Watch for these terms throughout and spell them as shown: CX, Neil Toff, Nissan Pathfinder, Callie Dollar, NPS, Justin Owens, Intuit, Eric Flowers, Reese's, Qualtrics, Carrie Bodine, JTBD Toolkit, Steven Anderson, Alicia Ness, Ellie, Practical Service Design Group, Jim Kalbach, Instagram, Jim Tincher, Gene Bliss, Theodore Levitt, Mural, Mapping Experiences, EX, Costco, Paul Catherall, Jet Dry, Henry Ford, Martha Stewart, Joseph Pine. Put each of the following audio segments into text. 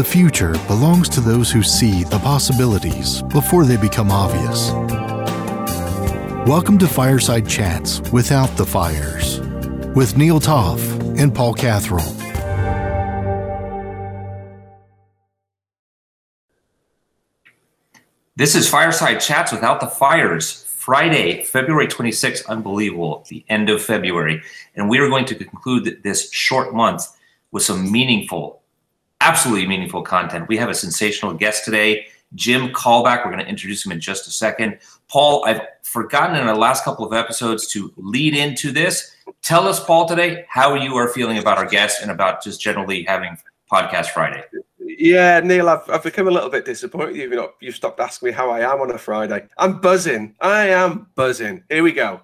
The future belongs to those who see the possibilities before they become obvious. Welcome to Fireside Chats Without the Fires with Neil Toff and Paul Catherall. This is Fireside Chats Without the Fires, Friday, February 26th, unbelievable, the end of February. And we are going to conclude this short month with some meaningful, absolutely meaningful content. We have a sensational guest today, Jim Kalbach. We're going to introduce him in just a second. Paul, I've forgotten in our last couple of episodes to lead into this. Tell us, Paul, today how you are feeling about our guest and about just generally having Podcast Friday. Yeah, Neil, I've become a little bit disappointed. You've stopped asking me how I am on a Friday. I'm buzzing. I am buzzing. Here we go.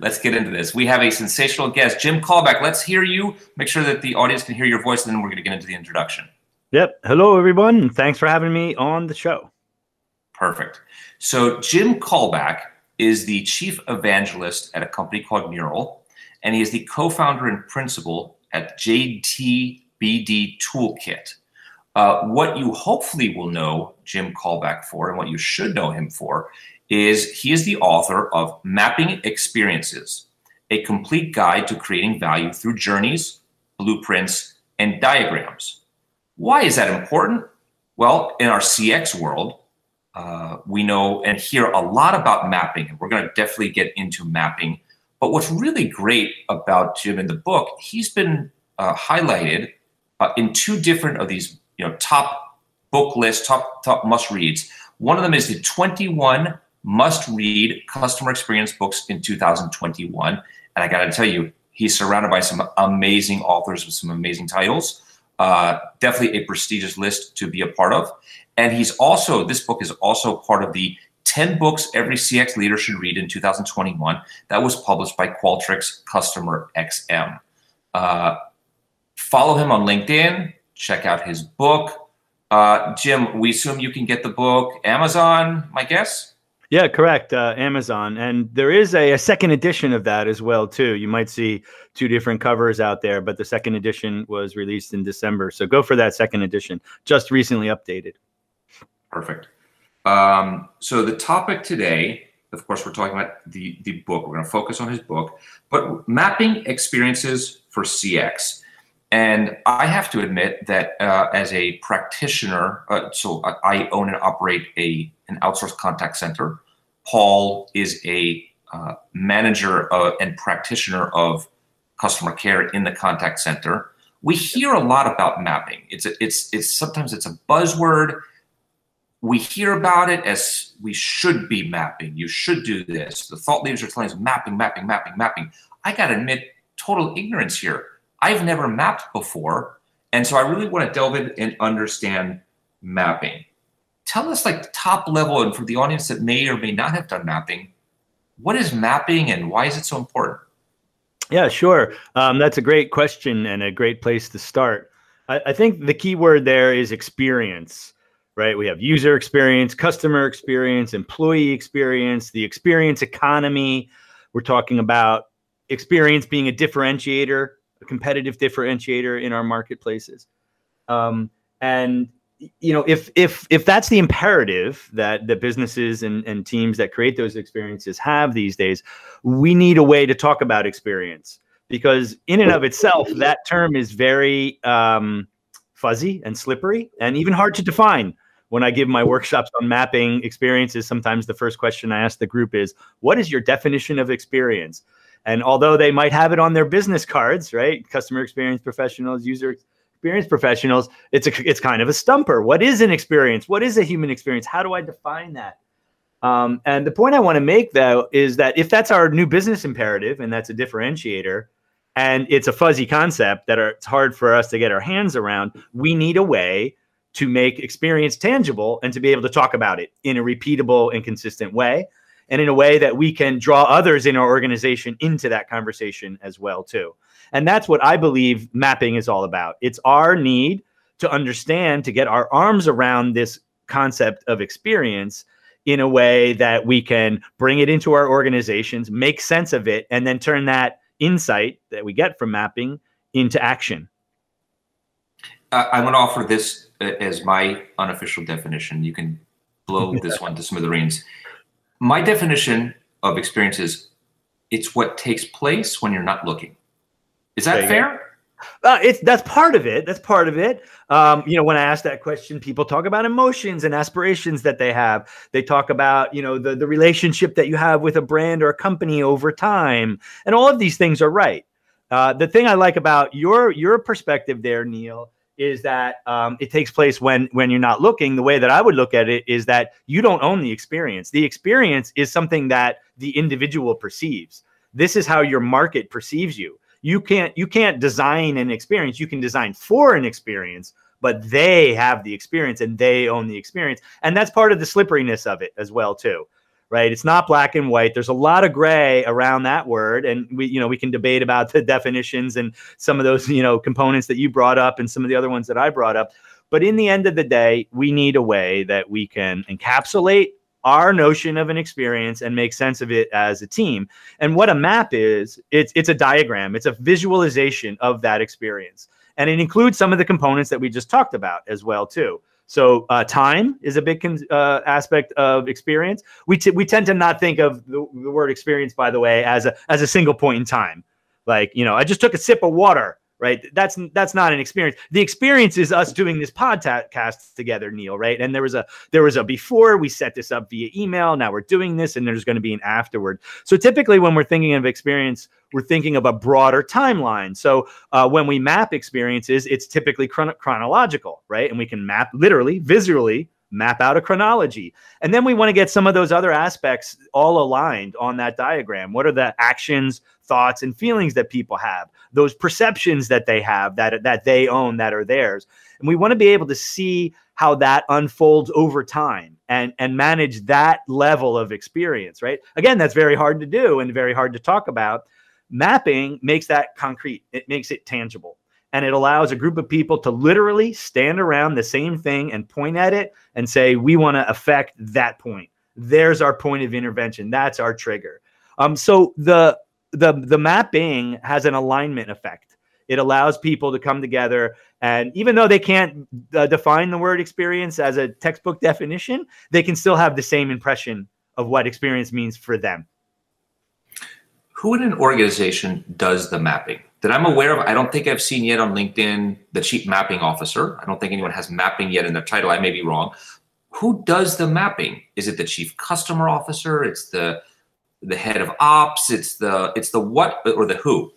Let's get into this. We have a sensational guest, Jim Kalbach. Let's hear you. Make sure that the audience can hear your voice, and then we're going to get into the introduction. Yep. Hello, everyone. Thanks for having me on the show. Perfect. So Jim Kalbach is the chief evangelist at a company called Mural, and he is the co-founder and principal at JTBD Toolkit. What you hopefully will know Jim Kalbach for, and what you should know him for, is he is the author of Mapping Experiences, a complete guide to creating value through journeys, blueprints, and diagrams. Why is that important? Well, in our CX world, we know and hear a lot about mapping, and we're going to definitely get into mapping. But what's really great about Jim in the book, he's been highlighted in two different of these, top book lists, top must-reads. One of them is the 21 must-read customer experience books in 2021. And I got to tell you, he's surrounded by some amazing authors with some amazing titles. Definitely a prestigious list to be a part of. And this book is also part of the 10 books every CX leader should read in 2021 that was published by Qualtrics Customer XM. Follow him on LinkedIn. Check out his book. Jim, we assume you can get the book Amazon, my guess? Yeah, correct. Amazon. And there is a second edition of that as well, too. You might see two different covers out there, but the second edition was released in December. So go for that second edition, just recently updated. Perfect. So the topic today, of course, we're talking about the book. We're going to focus on his book, but mapping experiences for CX. And I have to admit that as a practitioner, so I own and operate an outsourced contact center. Paul is a manager and practitioner of customer care in the contact center. We hear a lot about mapping. It's sometimes it's a buzzword. We hear about it as we should be mapping. You should do this. The thought leaders are telling us mapping. I got to admit, total ignorance here. I've never mapped before, and so I really want to delve in and understand mapping. Tell us, top level, and for the audience that may or may not have done mapping, what is mapping and why is it so important? Yeah, sure. That's a great question and a great place to start. I think the key word there is experience, right? We have user experience, customer experience, employee experience, the experience economy. We're talking about experience being a differentiator, a competitive differentiator in our marketplaces. If that's the imperative that the businesses and teams that create those experiences have these days, we need a way to talk about experience, because in and of itself, that term is very fuzzy and slippery and even hard to define. When I give my workshops on mapping experiences, sometimes the first question I ask the group is, what is your definition of experience? And although they might have it on their business cards, right? Customer experience professionals, user experience professionals, it's kind of a stumper. What is an experience? What is a human experience? How do I define that? And the point I want to make, though, is that if that's our new business imperative and that's a differentiator and it's a fuzzy concept that it's hard for us to get our hands around, we need a way to make experience tangible and to be able to talk about it in a repeatable and consistent way, and in a way that we can draw others in our organization into that conversation as well, too. And that's what I believe mapping is all about. It's our need to understand, to get our arms around this concept of experience in a way that we can bring it into our organizations, make sense of it, and then turn that insight that we get from mapping into action. I'm going to offer this as my unofficial definition. You can blow this one to smithereens. My definition of experience is it's what takes place when you're not looking. Is that fair? That's part of it. That's part of it. You know, when I ask that question, people talk about emotions and aspirations that they have. They talk about, you know, the relationship that you have with a brand or a company over time. And all of these things are right. The thing I like about your perspective there, Neil, is that it takes place when you're not looking. The way that I would look at it is that you don't own the experience. The experience is something that the individual perceives. This is how your market perceives you. You can't design an experience. You can design for an experience, but they have the experience and they own the experience. And that's part of the slipperiness of it as well, too. Right? It's not black and white. There's a lot of gray around that word. And we can debate about the definitions and some of those, components that you brought up and some of the other ones that I brought up. But in the end of the day, we need a way that we can encapsulate our notion of an experience and make sense of it as a team. And what a map is, it's a diagram. It's a visualization of that experience. And it includes some of the components that we just talked about as well, too. So time is a big aspect of experience. We tend to not think of the word experience, by the way, as a single point in time. Like, I just took a sip of water, right? That's not an experience. The experience is us doing this podcast together, Neil, right? And there was a before. We set this up via email. Now we're doing this, and there's going to be an afterward. So typically when we're thinking of experience, we're thinking of a broader timeline. So when we map experiences, it's typically chronological, right? And we can map, literally, visually map out a chronology. And then we want to get some of those other aspects all aligned on that diagram. What are the actions, thoughts, and feelings that people have? Those perceptions that they have, that they own, that are theirs. And we want to be able to see how that unfolds over time and manage that level of experience, right? Again, that's very hard to do and very hard to talk about. Mapping makes that concrete. It makes it tangible. And it allows a group of people to literally stand around the same thing and point at it and say, we want to affect that point. There's our point of intervention. That's our trigger. So the mapping has an alignment effect. It allows people to come together, and even though they can't define the word experience as a textbook definition, they can still have the same impression of what experience means for them. Who in an organization does the mapping that I'm aware of? I don't think I've seen yet on LinkedIn the chief mapping officer. I don't think anyone has mapping yet in their title. I may be wrong. Who does the mapping? Is it the chief customer officer? It's the head of ops? It's the what or the who?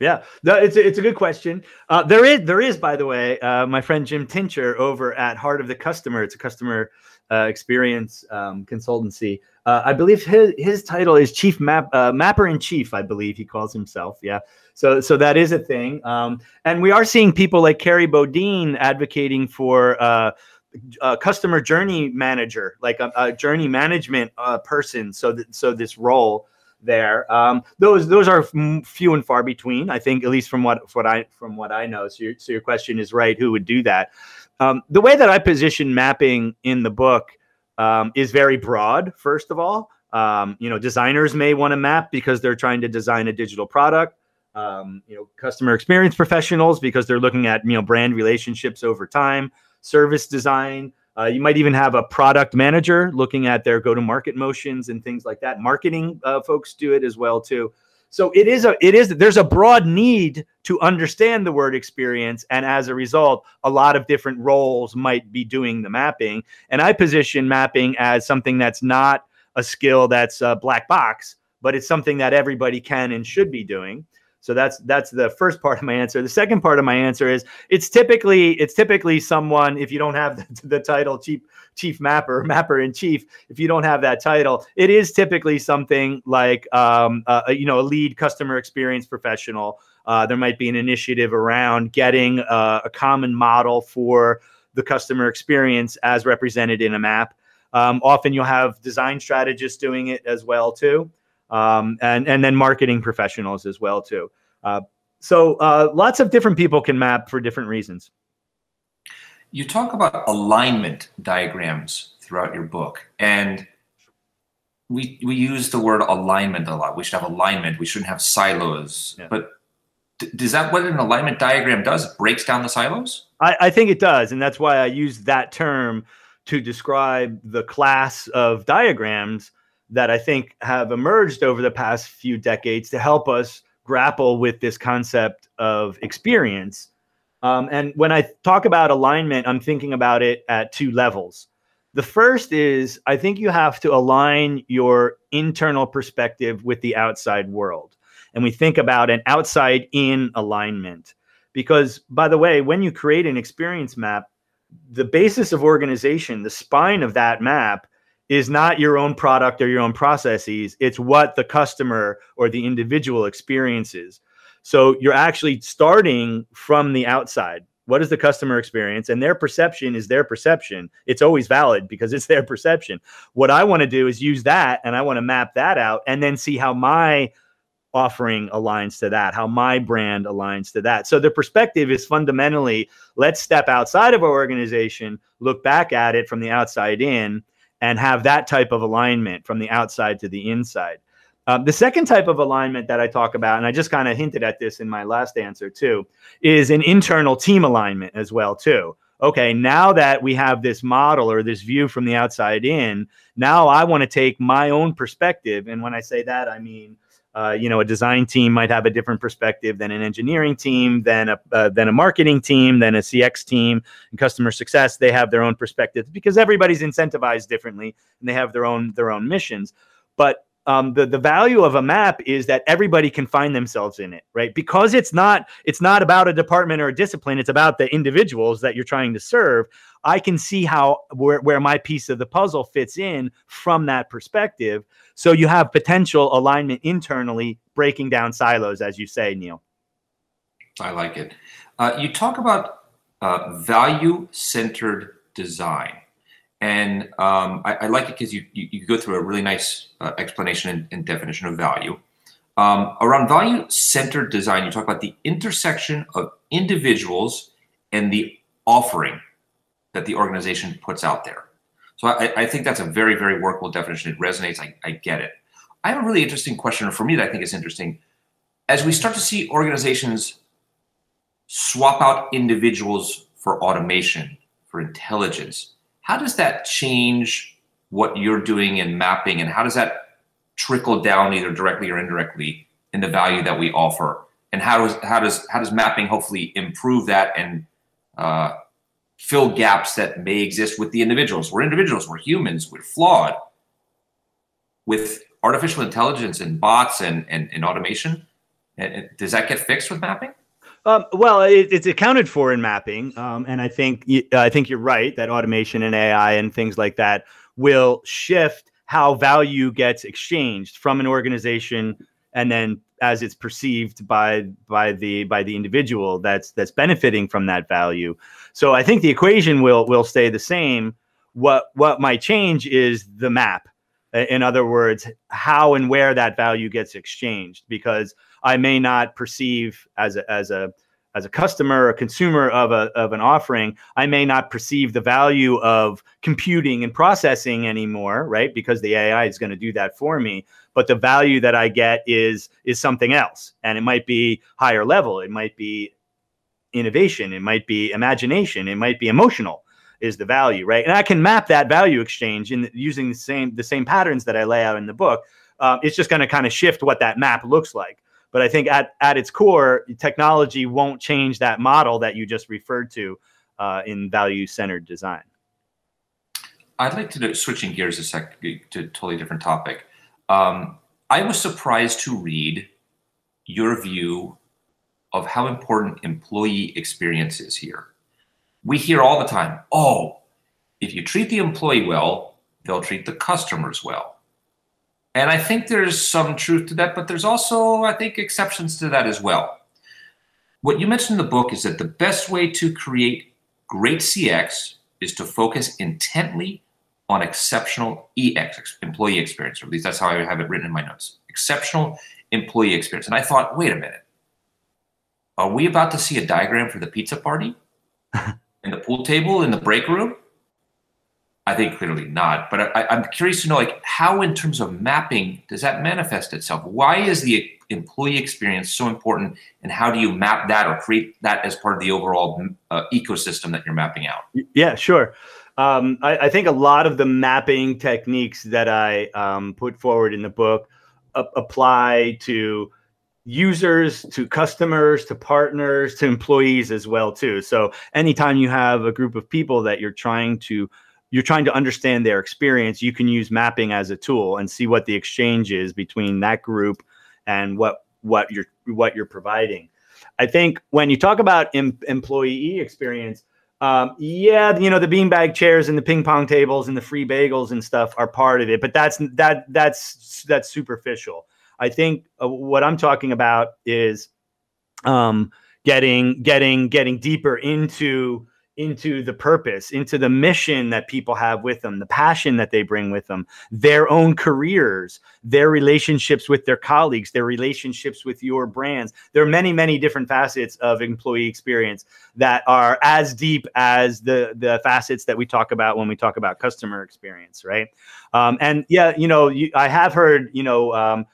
Yeah, it's a good question. There is, by the way, my friend Jim Tincher over at Heart of the Customer. It's a customer experience consultancy. I believe his title is Chief Mapper in Chief, I believe he calls himself. Yeah. So that is a thing. And we are seeing people like Carrie Bodine advocating for a customer journey manager, like a journey management person. So this role there. Those are few and far between, I think, at least from what I know. So your question is right. Who would do that? The way that I position mapping in the book is very broad. First of all, designers may want to map because they're trying to design a digital product. Customer experience professionals because they're looking at brand relationships over time. Service design. You might even have a product manager looking at their go-to-market motions and things like that. Marketing folks do it as well too. So there's a broad need to understand the word experience, and as a result, a lot of different roles might be doing the mapping. And I position mapping as something that's not a skill that's a black box, but it's something that everybody can and should be doing. So that's the first part of my answer. The second part of my answer is it's typically someone, if you don't have the title chief mapper, mapper in chief, if you don't have that title, it is typically something like a lead customer experience professional. There might be an initiative around getting a common model for the customer experience as represented in a map. Often you'll have design strategists doing it as well too. And then marketing professionals as well too. So lots of different people can map for different reasons. You talk about alignment diagrams throughout your book, and we use the word alignment a lot. We should have alignment. We shouldn't have silos. Yeah. But is that what an alignment diagram does? It breaks down the silos? I think it does. And that's why I use that term to describe the class of diagrams that I think have emerged over the past few decades to help us grapple with this concept of experience. And when I talk about alignment, I'm thinking about it at two levels. The first is, I think you have to align your internal perspective with the outside world. And we think about an outside-in alignment. Because, by the way, when you create an experience map, the basis of organization, the spine of that map, is not your own product or your own processes. It's what the customer or the individual experiences. So you're actually starting from the outside. What is the customer experience? And their perception is their perception. It's always valid because it's their perception. What I want to do is use that, and I want to map that out and then see how my offering aligns to that, how my brand aligns to that. So the perspective is fundamentally, let's step outside of our organization, look back at it from the outside in, and have that type of alignment from the outside to the inside. The second type of alignment that I talk about, and I just kind of hinted at this in my last answer too, is an internal team alignment as well too. Okay, now that we have this model or this view from the outside in, now I want to take my own perspective. And when I say that, I mean, you know, a design team might have a different perspective than an engineering team, than a marketing team, than a CX team, and customer success. They have their own perspectives because everybody's incentivized differently, and they have their own missions. But the value of a map is that everybody can find themselves in it, right? Because it's not about a department or a discipline. It's about the individuals that you're trying to serve. I can see where my piece of the puzzle fits in from that perspective. So you have potential alignment internally, breaking down silos, as you say, Neil. I like it. You talk about value-centered design. And I like it because you go through a really nice explanation and definition of value. Around value-centered design, you talk about the intersection of individuals and the offering that the organization puts out there. So I think that's a very, very workable definition. It resonates. I get it. I have a really interesting question for me that I think is interesting. As we start to see organizations swap out individuals for automation, for intelligence, how does that change what you're doing in mapping, and how does that trickle down either directly or indirectly in the value that we offer? And how does mapping hopefully improve that and fill gaps that may exist with the individuals? We're individuals, we're humans, we're flawed. With artificial intelligence and bots and automation, and does that get fixed with mapping? Well, it's accounted for in mapping, and I think you're right that automation and AI and things like that will shift how value gets exchanged from an organization, and then as it's perceived by the individual that's benefiting from that value. So I think the equation will stay the same. What might change is the map. In other words, how and where that value gets exchanged, because I may not perceive as a customer or consumer of an offering, I may not perceive the value of computing and processing anymore, right? Because the AI is going to do that for me. But the value that I get is something else. And it might be higher level. It might be innovation. It might be imagination. It might be emotional is the value, right? And I can map that value exchange in using the same patterns that I lay out in the book. It's just going to kind of shift what that map looks like. But I think at its core, technology won't change that model that you just referred to in value-centered design. I'd like to do, switching gears a sec to a totally different topic. I was surprised to read your view of how important employee experience is here. We hear all the time, oh, if you treat the employee well, they'll treat the customers well. And I think there's some truth to that, but there's also, I think, exceptions to that as well. What you mentioned in the book is that the best way to create great CX is to focus intently on exceptional EX, employee experience, or at least that's how I have it written in my notes, exceptional employee experience. And I thought, wait a minute, are we about to see a diagram for the pizza party and the pool table in the break room? I think clearly not, but I'm curious to know, like, how in terms of mapping does that manifest itself? Why is the employee experience so important, and how do you map that or create that as part of the overall ecosystem that you're mapping out? Yeah, sure. I think a lot of the mapping techniques that I put forward in the book apply to users, to customers, to partners, to employees as well too. So anytime you have a group of people that you're trying to understand their experience, you can use mapping as a tool and see what the exchange is between that group and what you're providing. I think when you talk about employee experience, yeah, you know, the beanbag chairs and the ping pong tables and the free bagels and stuff are part of it, but that's superficial. I think what I'm talking about is getting deeper into the purpose, into the mission that people have with them, the passion that they bring with them, their own careers, their relationships with their colleagues, their relationships with your brands. There are many, many different facets of employee experience that are as deep as the facets that we talk about when we talk about customer experience, right? And yeah, you know, I have heard, you know,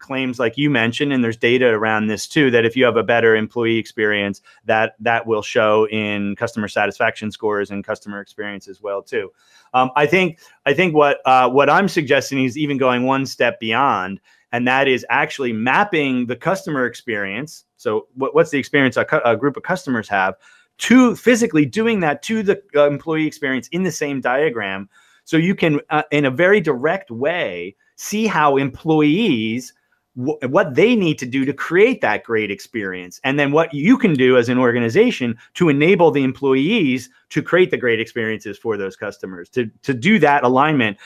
claims like you mentioned, and there's data around this too, that if you have a better employee experience, that will show in customer satisfaction scores and customer experience as well too. I think what I'm suggesting is even going one step beyond, and that is actually mapping the customer experience. So what's the experience a group of customers have, to physically doing that to the employee experience in the same diagram, so you can in a very direct way see how employees, what they need to do to create that great experience, and then what you can do as an organization to enable the employees to create the great experiences for those customers, to do that alignment.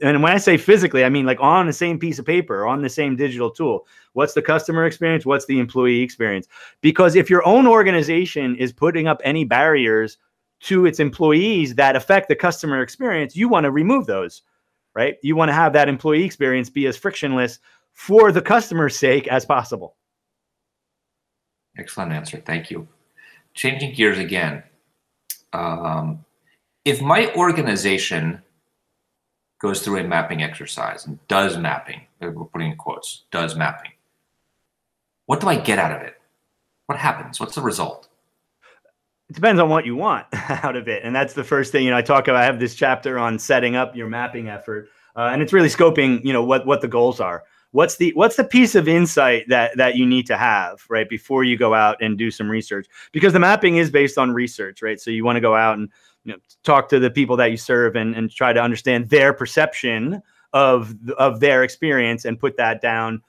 And when I say physically, I mean like on the same piece of paper, on the same digital tool. What's the customer experience? What's the employee experience? Because if your own organization is putting up any barriers to its employees that affect the customer experience, you want to remove those. Right? You want to have that employee experience be as frictionless for the customer's sake as possible. Excellent answer. Thank you. Changing gears again. If my organization goes through a mapping exercise and does mapping, we're putting in quotes, does mapping, what do I get out of it? What happens? What's the result? It depends on what you want out of it. And that's the first thing, you know, I talk about. I have this chapter on setting up your mapping effort. And it's really scoping, you know, what the goals are. What's the piece of insight that you need to have, right, before you go out and do some research? Because the mapping is based on research, right? So you want to go out and, you know, talk to the people that you serve and try to understand their perception of their experience and put that down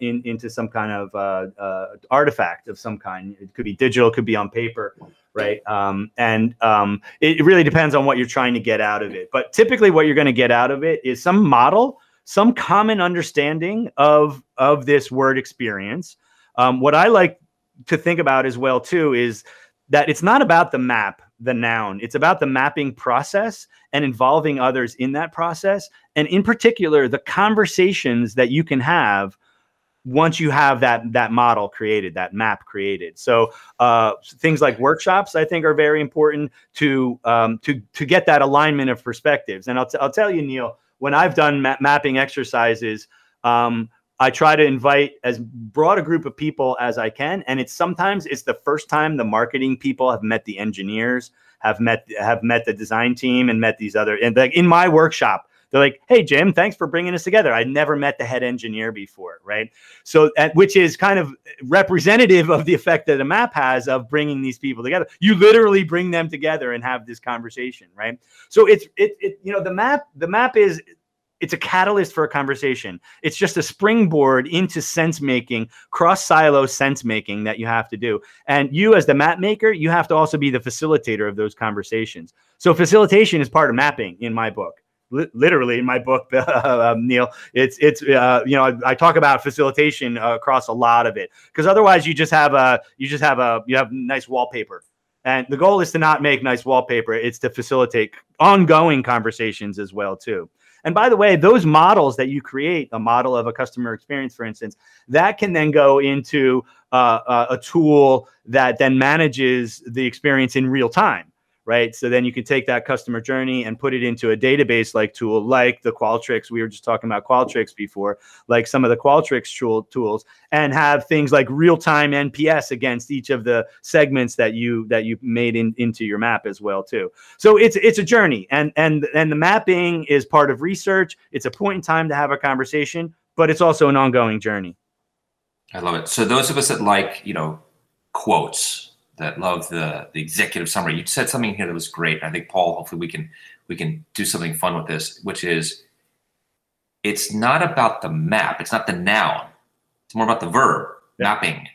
into some kind of artifact of some kind. It could be digital, could be on paper, right? It really depends on what you're trying to get out of it. But typically what you're going to get out of it is some model, some common understanding of this word experience. What I like to think about as well too is that it's not about the map, the noun. It's about the mapping process and involving others in that process. And in particular, the conversations that you can have once you have that model created, that map created. So things like workshops, I think, are very important to get that alignment of perspectives. And I'll tell you, Neil, when I've done mapping exercises, I try to invite as broad a group of people as I can. And sometimes it's the first time the marketing people have met the engineers, have met the design team, and met these other. And like in my workshop, they're like, "Hey, Jim, thanks for bringing us together. I never met the head engineer before," right? So, which is kind of representative of the effect that a map has of bringing these people together. You literally bring them together and have this conversation, right? So it's you know, the map is, it's a catalyst for a conversation. It's just a springboard into sense making, cross-silo sense making that you have to do. And you, as the map maker, you have to also be the facilitator of those conversations. So facilitation is part of mapping in my book. Literally in my book, Neil, it's you know, I talk about facilitation across a lot of it, because otherwise you have nice wallpaper, and the goal is to not make nice wallpaper. It's to facilitate ongoing conversations as well too. And by the way, those models that you create, a model of a customer experience, for instance, that can then go into a tool that then manages the experience in real time. right? So then you can take that customer journey and put it into a database-like tool, like the Qualtrics. We were just talking about Qualtrics before, like some of the Qualtrics tools, and have things like real-time NPS against each of the segments that you made into your map as well too. So it's a journey, and the mapping is part of research. It's a point in time to have a conversation, but it's also an ongoing journey. I love it. So those of us that like, you know, quotes, that love the executive summary. You said something here that was great. I think, Paul, hopefully we can do something fun with this, which is it's not about the map. It's not the noun. It's more about the verb, mapping.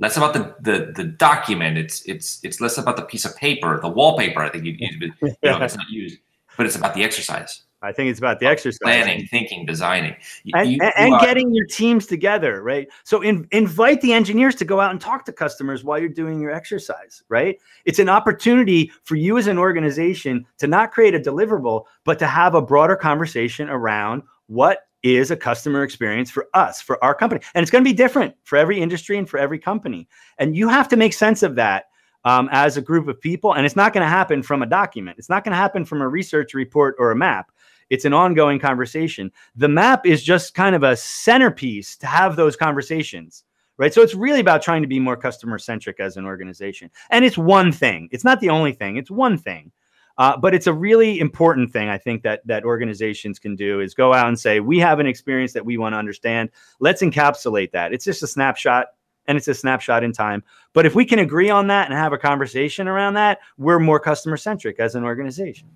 Less about the document. It's less about the piece of paper, the wallpaper. I think you know, it's not used, but it's about the exercise. I think it's about the exercise. Planning, thinking, designing. And getting your teams together, right? So invite the engineers to go out and talk to customers while you're doing your exercise, right? It's an opportunity for you as an organization to not create a deliverable, but to have a broader conversation around what is a customer experience for us, for our company. And it's going to be different for every industry and for every company. And you have to make sense of that as a group of people. And it's not going to happen from a document. It's not going to happen from a research report or a map. It's an ongoing conversation. The map is just kind of a centerpiece to have those conversations, right? So it's really about trying to be more customer-centric as an organization. And it's one thing. It's not the only thing. It's one thing. But it's a really important thing, I think, that organizations can do is go out and say, we have an experience that we want to understand. Let's encapsulate that. It's just a snapshot, and it's a snapshot in time. But if we can agree on that and have a conversation around that, we're more customer-centric as an organization.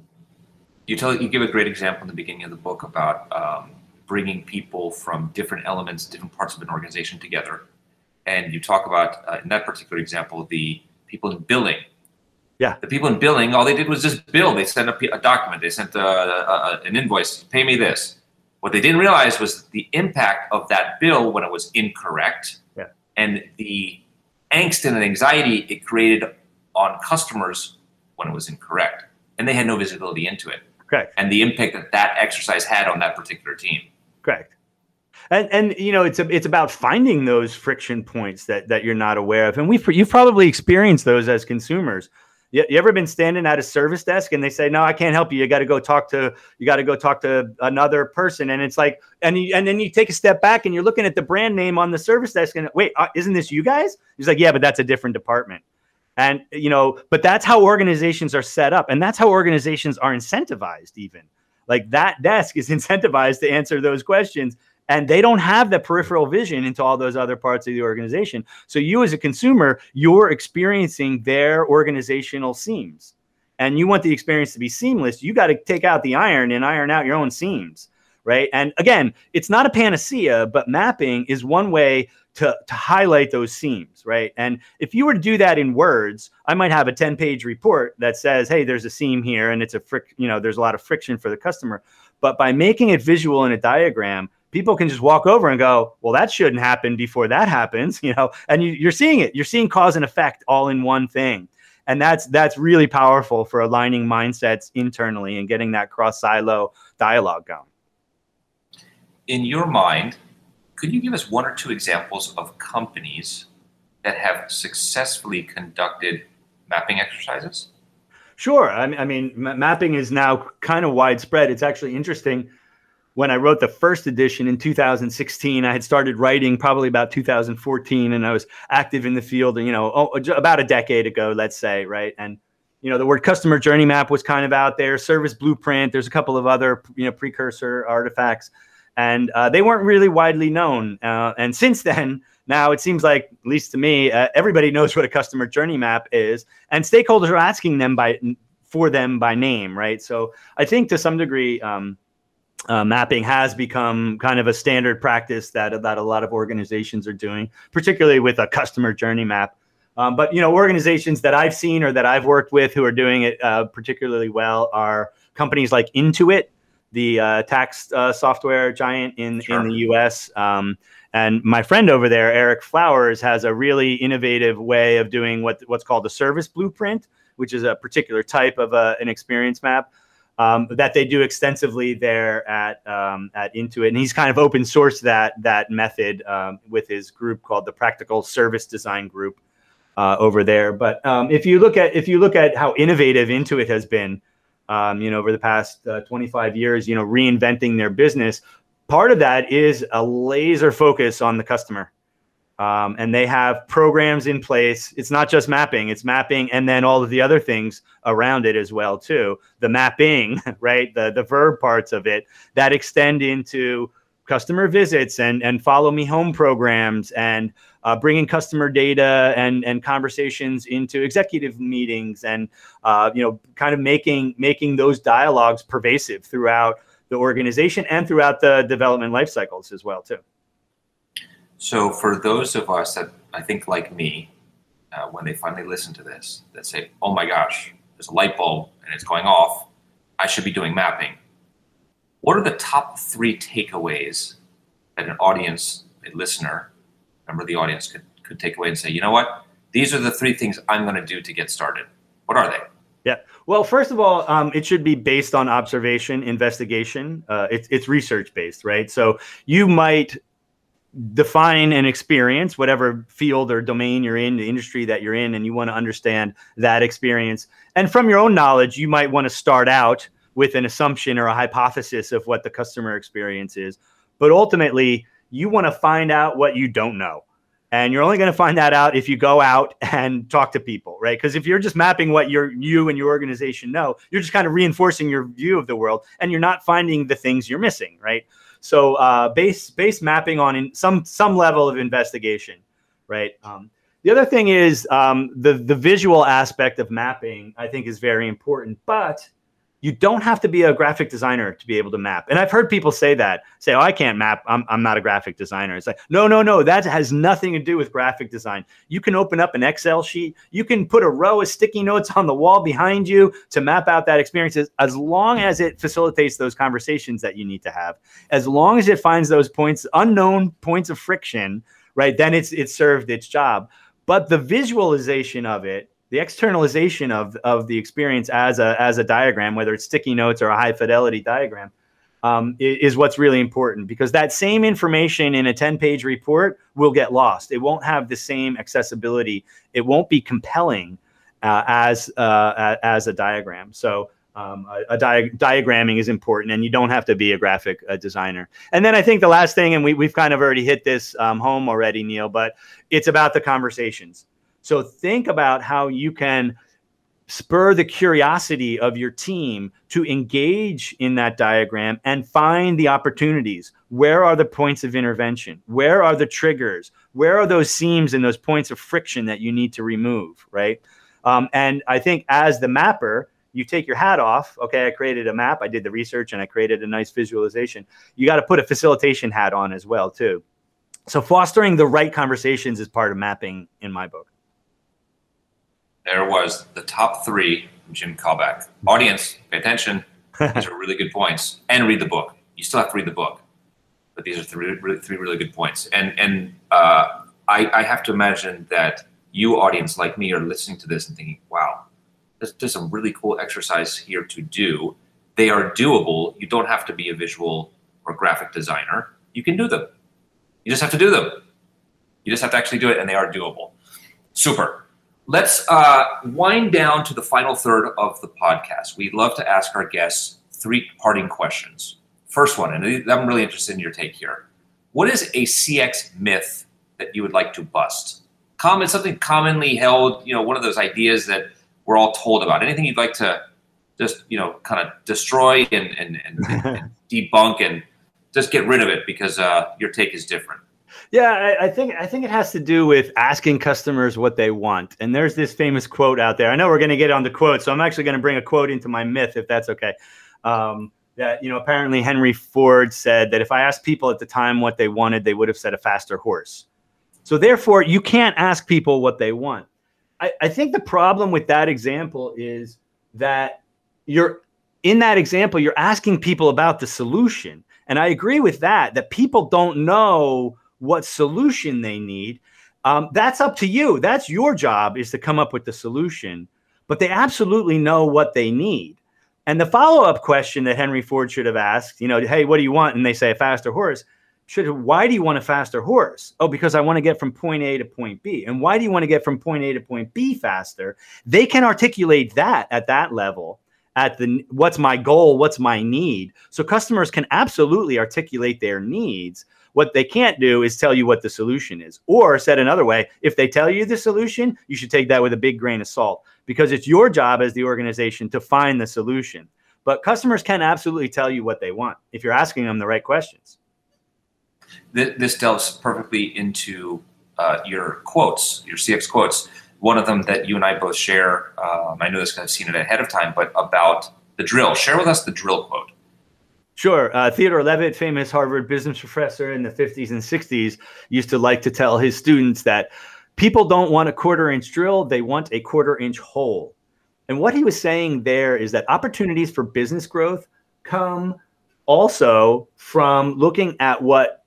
You give a great example in the beginning of the book about bringing people from different elements, different parts of an organization together. And you talk about, in that particular example, the people in billing. Yeah. The people in billing, all they did was just bill. They sent a document. They sent an invoice. Pay me this. What they didn't realize was the impact of that bill when it was incorrect. Yeah. And the angst and anxiety it created on customers when it was incorrect. And they had no visibility into it. Correct. And the impact that exercise had on that particular team. Correct. And you know, it's about finding those friction points that you're not aware of. And you've probably experienced those as consumers. You ever been standing at a service desk and they say, no, I can't help you. You got to go talk to another person. And it's like, and then you take a step back and you're looking at the brand name on the service desk and wait, isn't this you guys? He's like, yeah, but that's a different department. And, you know, but that's how organizations are set up. And that's how organizations are incentivized even. Like that desk is incentivized to answer those questions. And they don't have the peripheral vision into all those other parts of the organization. So you as a consumer, you're experiencing their organizational seams. And you want the experience to be seamless. You got to take out the iron and iron out your own seams, right? And again, it's not a panacea, but mapping is one way to highlight those seams, right? And if you were to do that in words, I might have a 10-page report that says, hey, there's a seam here and it's there's a lot of friction for the customer. But by making it visual in a diagram, people can just walk over and go, well, that shouldn't happen before that happens, you know, and you're seeing it. You're seeing cause and effect all in one thing. And that's really powerful for aligning mindsets internally and getting that cross-silo dialogue going. In your mind, could you give us one or two examples of companies that have successfully conducted mapping exercises? Sure. I mean, mapping is now kind of widespread. It's actually interesting. When I wrote the first edition in 2016, I had started writing probably about 2014, and I was active in the field, you know, about a decade ago, let's say, right? And, you know, the word customer journey map was kind of out there, service blueprint. There's a couple of other, you know, precursor artifacts. And they weren't really widely known. And since then, now it seems like, at least to me, everybody knows what a customer journey map is. And stakeholders are asking them for them by name, right? So I think to some degree, mapping has become kind of a standard practice that a lot of organizations are doing, particularly with a customer journey map. But, you know, organizations that I've seen or that I've worked with who are doing it particularly well are companies like Intuit, the tax software giant in the US. And my friend over there, Eric Flowers, has a really innovative way of doing what's called the service blueprint, which is a particular type of an experience map that they do extensively there at Intuit. And he's kind of open sourced that method with his group called the Practical Service Design Group. over there. But if you look at how innovative Intuit has been, over the past 25 years, reinventing their business, part of that is a laser focus on the customer. And they have programs in place. It's not just mapping, it's mapping and then all of the other things around it as well too. The mapping, right? The verb parts of it that extend into customer visits and follow me home programs and bringing customer data and conversations into executive meetings and kind of making those dialogues pervasive throughout the organization and throughout the development life cycles as well too. So for those of us that I think like me, when they finally listen to this, that say, oh my gosh, there's a light bulb and it's going off, I should be doing mapping. What are the top three takeaways that an audience, a listener, member of the audience could take away and say, you know what, these are the three things I'm going to do to get started. What are they? Yeah. Well, first of all, it should be based on observation, investigation. It's research based, right? So you might define an experience, whatever field or domain you're in, the industry that you're in, and you want to understand that experience. And from your own knowledge, you might want to start out with an assumption or a hypothesis of what the customer experience is. But ultimately, you want to find out what you don't know. And you're only going to find that out if you go out and talk to people, right? Because if you're just mapping what you and your organization know, you're just kind of reinforcing your view of the world and you're not finding the things you're missing, right? So base mapping on in some level of investigation, right? The other thing is the visual aspect of mapping, I think, is very important. But you don't have to be a graphic designer to be able to map. And I've heard people say that, say, oh, I can't map. I'm not a graphic designer. It's like, no, that has nothing to do with graphic design. You can open up an Excel sheet. You can put a row of sticky notes on the wall behind you to map out that experience as long as it facilitates those conversations that you need to have. As long as it finds those points, unknown points of friction, right? Then it's served its job. But the visualization of it, the externalization of the experience as a diagram, whether it's sticky notes or a high fidelity diagram, is what's really important, because that same information in a 10-page report will get lost. It won't have the same accessibility. It won't be compelling as a diagram. So diagramming is important, and you don't have to be a graphic designer. And then I think the last thing, and we've kind of already hit this home already, Neil, but it's about the conversations. So think about how you can spur the curiosity of your team to engage in that diagram and find the opportunities. Where are the points of intervention? Where are the triggers? Where are those seams and those points of friction that you need to remove, right? And I think as the mapper, you take your hat off. Okay, I created a map. I did the research and I created a nice visualization. You got to put a facilitation hat on as well, too. So fostering the right conversations is part of mapping in my book. There was the top three from Jim Kalbach. Audience, pay attention. These are really good points. And read the book. You still have to read the book. But these are three really good points. And I have to imagine that you, audience, like me, are listening to this and thinking, wow, there's some really cool exercise here to do. They are doable. You don't have to be a visual or graphic designer. You can do them. You just have to do them. You just have to actually do it, and they are doable. Super. Let's wind down to the final third of the podcast. We love to ask our guests three parting questions. First one, and I'm really interested in your take here. What is a CX myth that you would like to bust? Something commonly held, one of those ideas that we're all told about. Anything you'd like to just, kind of destroy and debunk and just get rid of it because your take is different. Yeah, I think it has to do with asking customers what they want. And there's this famous quote out there. I know we're going to get on the quote, so I'm actually going to bring a quote into my myth, if that's okay. That apparently Henry Ford said that if I asked people at the time what they wanted, they would have said a faster horse. So therefore, you can't ask people what they want. I think the problem with that example is that you're asking people about the solution. And I agree with that people don't know what solution they need. That's up to you. That's your job, is to come up with the solution, but they absolutely know what they need. And the follow-up question that Henry Ford should have asked, hey, what do you want? And they say a faster horse. Why do you want a faster horse? Oh, because I want to get from point A to point B. And why do you want to get from point A to point B faster? They can articulate that at that level, at the what's my goal, what's my need. So customers can absolutely articulate their needs. What they can't do is tell you what the solution is. Or said another way, if they tell you the solution, you should take that with a big grain of salt, because it's your job as the organization to find the solution. But customers can absolutely tell you what they want if you're asking them the right questions. This delves perfectly into your quotes, your CX quotes. One of them that you and I both share, I know this because I've seen it ahead of time, but about the drill. Share with us the drill quote. Sure. Theodore Levitt, famous Harvard business professor in the 50s and 60s, used to like to tell his students that people don't want a quarter-inch drill, they want a quarter-inch hole. And what he was saying there is that opportunities for business growth come also from looking at what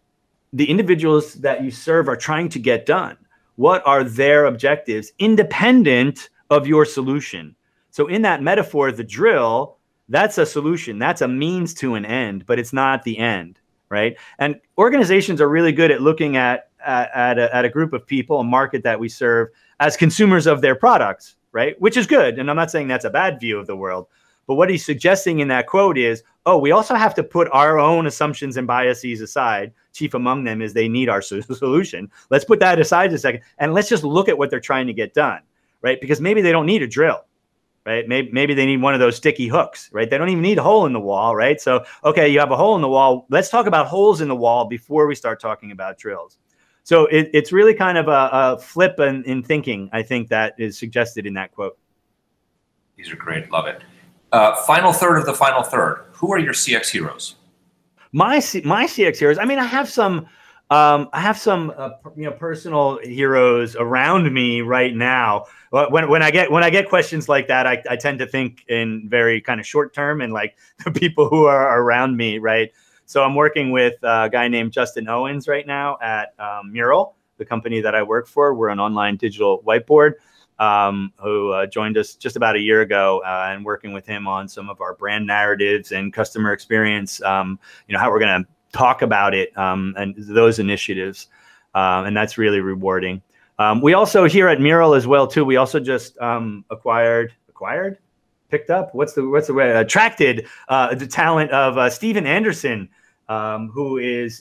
the individuals that you serve are trying to get done. What are their objectives independent of your solution? So in that metaphor, the drill, that's a solution. That's a means to an end, but it's not the end, right? And organizations are really good at looking at a group of people, a market that we serve, as consumers of their products, right? Which is good. And I'm not saying that's a bad view of the world. But what he's suggesting in that quote is, oh, we also have to put our own assumptions and biases aside. Chief among them is they need our solution. Let's put that aside a second. And let's just look at what they're trying to get done, right? Because maybe they don't need a drill, right? Maybe they need one of those sticky hooks, right? They don't even need a hole in the wall, right? So, okay, you have a hole in the wall. Let's talk about holes in the wall before we start talking about drills. So it's really kind of a flip in thinking, I think, that is suggested in that quote. These are great. Love it. Final third of the final third. Who are your CX heroes? My CX heroes. I mean, I have some, personal heroes around me right now. When I get questions like that, I tend to think in very kind of short term and like the people who are around me, right? So I'm working with a guy named Justin Owens right now at Mural, the company that I work for. We're an online digital whiteboard. Who joined us just about a year ago, and working with him on some of our brand narratives and customer experience, how we're going to talk about it, and those initiatives. And that's really rewarding. We also here at Mural as well, too. We also just picked up. Attracted the talent of Steven Anderson, who is,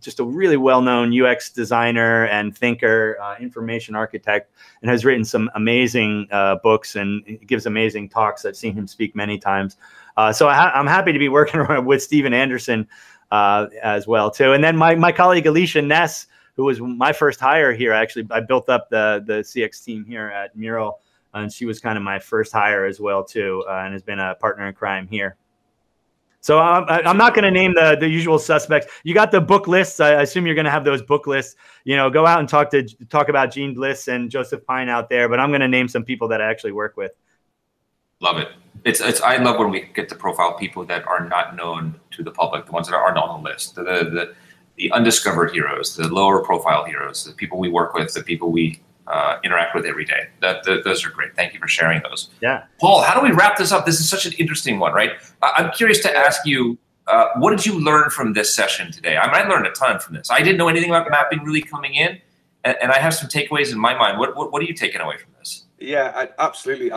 just a really well-known UX designer and thinker, information architect, and has written some amazing books and gives amazing talks. I've seen him speak many times. So I'm happy to be working with Steven Anderson as well, too. And then my colleague, Alicia Ness, who was my first hire here. Actually, I built up the CX team here at Mural, and she was kind of my first hire as well, too, and has been a partner in crime here. So I'm not going to name the usual suspects. You got the book lists. I assume you're going to have those book lists. Go out and talk about Gene Bliss and Joseph Pine out there. But I'm going to name some people that I actually work with. Love it. I love when we get to profile people that are not known to the public, the ones that are not on the list, the undiscovered heroes, the lower profile heroes, the people we work with, the people we interact with every day. Those are great. Thank you for sharing those. Yeah. Paul, how do we wrap this up? This is such an interesting one, right? I'm curious to ask you, what did you learn from this session today? I learned a ton from this. I didn't know anything about mapping really coming in, and I have some takeaways in my mind. What are you taking away from this? Yeah, absolutely.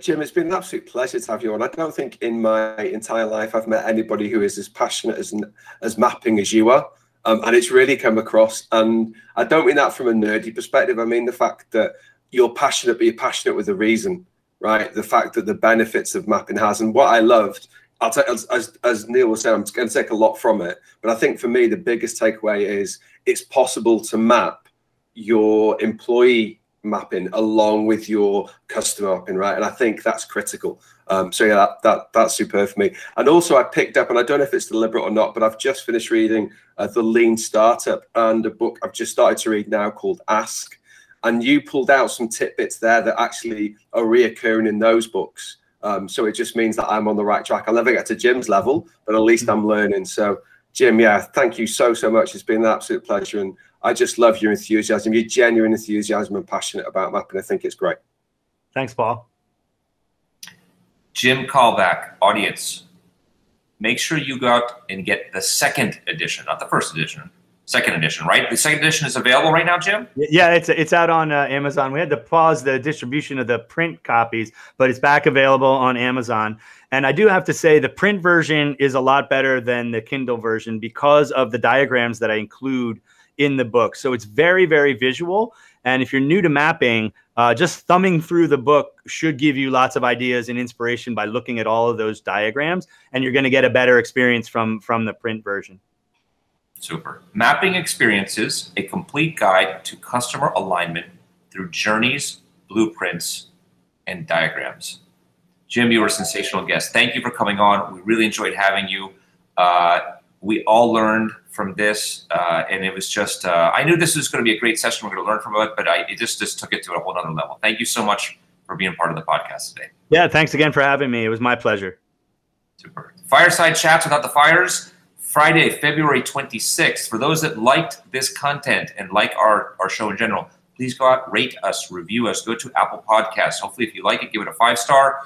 Jim, it's been an absolute pleasure to have you on. I don't think in my entire life I've met anybody who is as passionate as mapping as you are. And it's really come across, and I don't mean that from a nerdy perspective. I mean the fact that you're passionate, but you're passionate with a reason, right? The fact that the benefits of mapping has, and what I loved, as Neil was saying, I'm going to take a lot from it, but I think for me the biggest takeaway is it's possible to map your employee mapping along with your customer mapping, right? And I think that's critical. So yeah, that's superb for me. And also I picked up, and I don't know if it's deliberate or not, but I've just finished reading The Lean Startup, and a book I've just started to read now called Ask. And you pulled out some tidbits there that actually are reoccurring in those books. So it just means that I'm on the right track. I'll never get to Jim's level, but at least I'm learning. So Jim, yeah, thank you so much. It's been an absolute pleasure. And I just love your enthusiasm, your genuine enthusiasm and passionate about mapping. I think it's great. Thanks, Paul. Jim Kalbach, audience, make sure you go out and get the second edition, not the first edition. Second edition, right? The second edition is available right now, Jim? Yeah, it's out on Amazon. We had to pause the distribution of the print copies, but it's back available on Amazon. And I do have to say the print version is a lot better than the Kindle version because of the diagrams that I include in the book. So it's very, very visual. And if you're new to mapping, just thumbing through the book should give you lots of ideas and inspiration by looking at all of those diagrams. And you're going to get a better experience from the print version. Super. Mapping Experiences, a complete guide to customer alignment through journeys, blueprints, and diagrams. Jim, you were a sensational guest. Thank you for coming on. We really enjoyed having you. We all learned from this, and it was just, I knew this was going to be a great session. We're going to learn from it, but it just took it to a whole other level. Thank you so much for being part of the podcast today. Yeah, thanks again for having me. It was my pleasure. Super. Fireside Chats Without the Fires. Friday, February 26th. For those that liked this content and like our show in general, please go out, rate us, review us, go to Apple Podcasts. Hopefully, if you like it, give it a 5-star,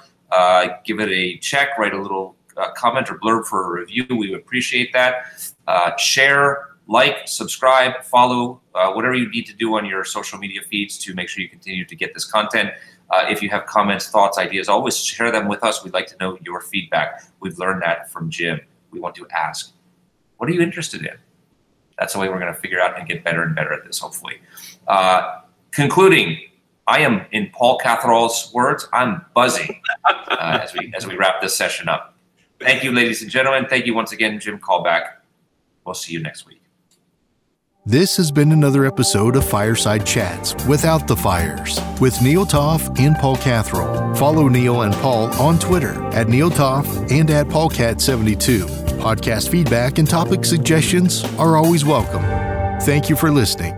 give it a check, write a little comment or blurb for a review. We would appreciate that. Share, like, subscribe, follow, whatever you need to do on your social media feeds to make sure you continue to get this content. If you have comments, thoughts, ideas, always share them with us. We'd like to know your feedback. We've learned that from Jim. We want to ask. What are you interested in? That's the way we're going to figure out and get better and better at this, hopefully. Concluding, I am, in Paul Catherall's words, I'm buzzing as we wrap this session up. Thank you, ladies and gentlemen. Thank you once again, Jim Kalbach. We'll see you next week. This has been another episode of Fireside Chats Without the Fires with Neil Toff and Paul Catherall. Follow Neil and Paul on Twitter at Neil Toff and at PaulCat72. Podcast feedback and topic suggestions are always welcome. Thank you for listening.